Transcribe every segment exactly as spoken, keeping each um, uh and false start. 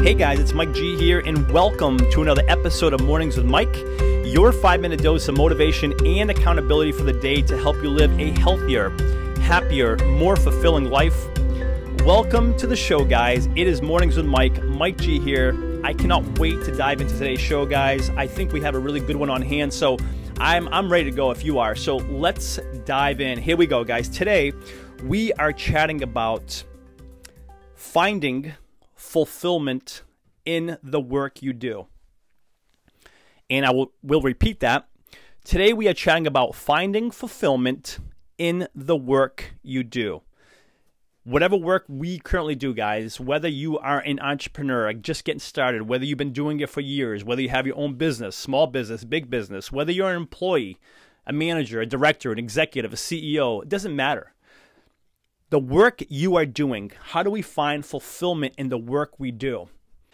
Hey guys, it's Mike G here, and welcome to another episode of Mornings with Mike, your five-minute dose of motivation and accountability for the day to help you live a healthier, happier, more fulfilling life. Welcome to the show, guys. It is Mornings with Mike. Mike G here. I cannot wait to dive into today's show, guys. I think we have a really good one on hand, so I'm I'm ready to go if you are. So let's dive in. Here we go, guys. Today, we are chatting about finding fulfillment in the work you do. And I will will repeat that. Today, we are chatting about finding fulfillment in the work you do. Whatever work we currently do, guys, whether you are an entrepreneur, just getting started, whether you've been doing it for years, whether you have your own business, small business, big business, whether you're an employee, a manager, a director, an executive, a C E O, it doesn't matter. The work you are doing, how do we find fulfillment in the work we do?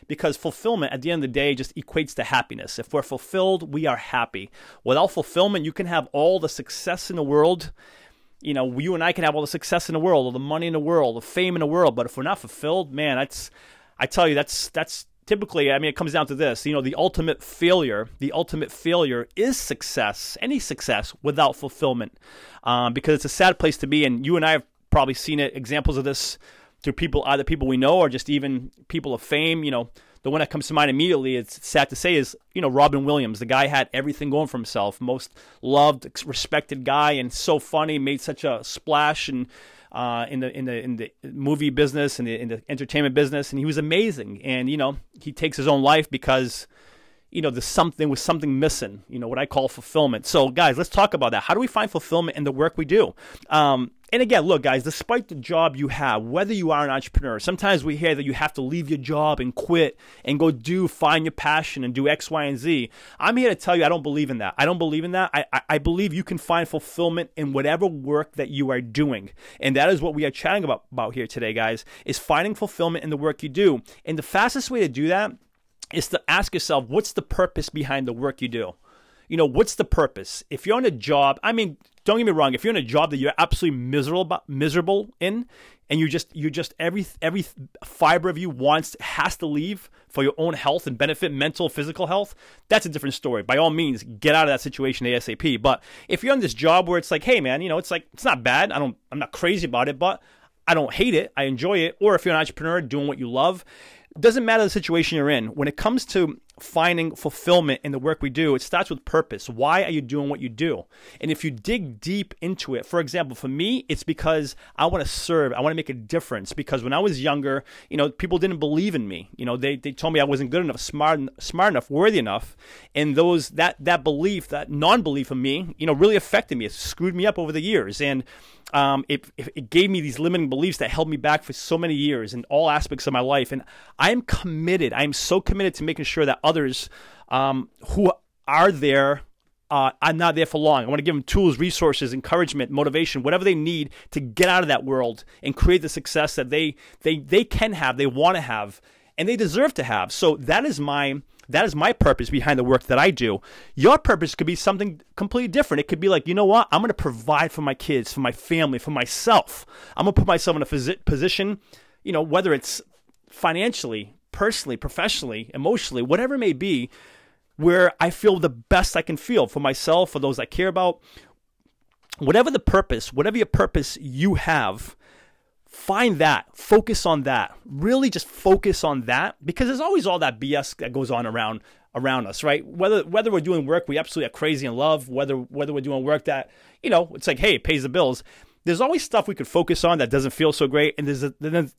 Because fulfillment, at the end of the day, just equates to happiness. If we're fulfilled, we are happy. Without fulfillment, you can have all the success in the world. You know, you and I can have all the success in the world, all the money in the world, the fame in the world, but if we're not fulfilled, man, that's, I tell you, that's that's typically, I mean, it comes down to this, you know, the ultimate failure, the ultimate failure is success, any success without fulfillment, um, because it's a sad place to be, and you and I have probably seen it, examples of this through people, either people we know or just even people of fame. You know, the one that comes to mind immediately, it's sad to say, is, you know, Robin Williams. The guy had everything going for himself, most loved, respected guy, and so funny, made such a splash in uh, in the in the in the movie business and in, in the entertainment business, and he was amazing. And you know, he takes his own life because, you know, there's something was something missing. You know, what I call fulfillment. So, guys, let's talk about that. How do we find fulfillment in the work we do? Um, And again, look, guys, despite the job you have, whether you are an entrepreneur, sometimes we hear that you have to leave your job and quit and go do, find your passion and do X, Y, and Z. I'm here to tell you I don't believe in that. I don't believe in that. I, I, I believe you can find fulfillment in whatever work that you are doing. And that is what we are chatting about, about here today, guys, is finding fulfillment in the work you do. And the fastest way to do that is to ask yourself, what's the purpose behind the work you do? You know, what's the purpose? If you're in a job, I mean, don't get me wrong. If you're in a job that you're absolutely miserable, miserable in, and you just, you just every every fiber of you wants has to leave for your own health and benefit, mental, physical health, that's a different story. By all means, get out of that situation ASAP. But if you're in this job where it's like, hey man, you know, it's like it's not bad. I don't, I'm not crazy about it, but I don't hate it. I enjoy it. Or if you're an entrepreneur doing what you love, doesn't matter the situation you're in. When it comes to finding fulfillment in the work we do, it starts with purpose. Why are you doing what you do? And if you dig deep into it, for example, for me, it's because I want to serve. I want to make a difference. Because when I was younger, you know, people didn't believe in me. You know, they they told me I wasn't good enough, smart smart enough, worthy enough. And those that that belief, that non-belief in me, you know, really affected me. It screwed me up over the years. And um, it it gave me these limiting beliefs that held me back for so many years in all aspects of my life. And I am committed. I am so committed to making sure that others um, who are there uh, are not there for long. I want to give them tools, resources, encouragement, motivation, whatever they need to get out of that world and create the success that they they they can have, they want to have, and they deserve to have. So that is my that is my purpose behind the work that I do. Your purpose could be something completely different. It could be like, you know what? I'm going to provide for my kids, for my family, for myself. I'm going to put myself in a phys- position, you know, whether it's financially, personally, professionally, emotionally, whatever it may be, where I feel the best I can feel for myself, for those I care about. Whatever the purpose, whatever your purpose you have, find that, focus on that, really just focus on that, because there's always all that B S that goes on around around us, right? Whether whether we're doing work we absolutely are crazy in love, whether whether we're doing work that, you know, it's like, hey, it pays the bills. There's always stuff we could focus on that doesn't feel so great, and there's a,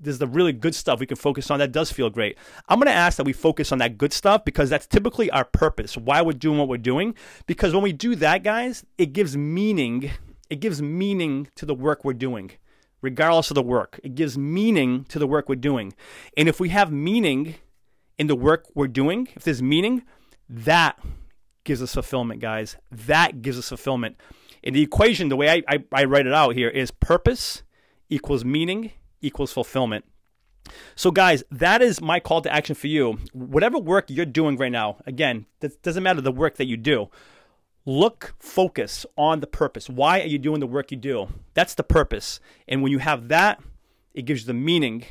there's the really good stuff we can focus on that does feel great. I'm going to ask that we focus on that good stuff because that's typically our purpose, why we're doing what we're doing, because when we do that, guys, it gives meaning. It gives meaning to the work we're doing, regardless of the work. It gives meaning to the work we're doing. And if we have meaning in the work we're doing, if there's meaning, that gives us fulfillment, guys. That gives us fulfillment. And the equation, the way I, I, I write it out here, is purpose equals meaning equals fulfillment. So, guys, that is my call to action for you. Whatever work you're doing right now, again, that doesn't matter the work that you do. Look, focus on the purpose. Why are you doing the work you do? That's the purpose. And when you have that, it gives you the meaning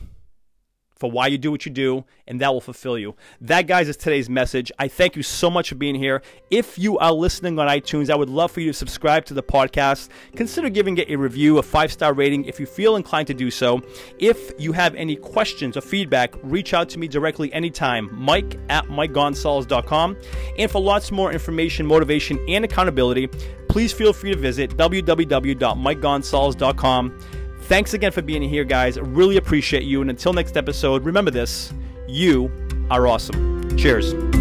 for why you do what you do, and that will fulfill you. That, guys, is today's message. I thank you so much for being here. If you are listening on iTunes, I would love for you to subscribe to the podcast. Consider giving it a review, a five-star rating, if you feel inclined to do so. If you have any questions or feedback, reach out to me directly anytime, Mike at mike gonsalves dot com. And for lots more information, motivation, and accountability, please feel free to visit w w w dot mike gonsalves dot com. Thanks again for being here, guys. Really appreciate you. And until next episode, remember this, you are awesome. Cheers.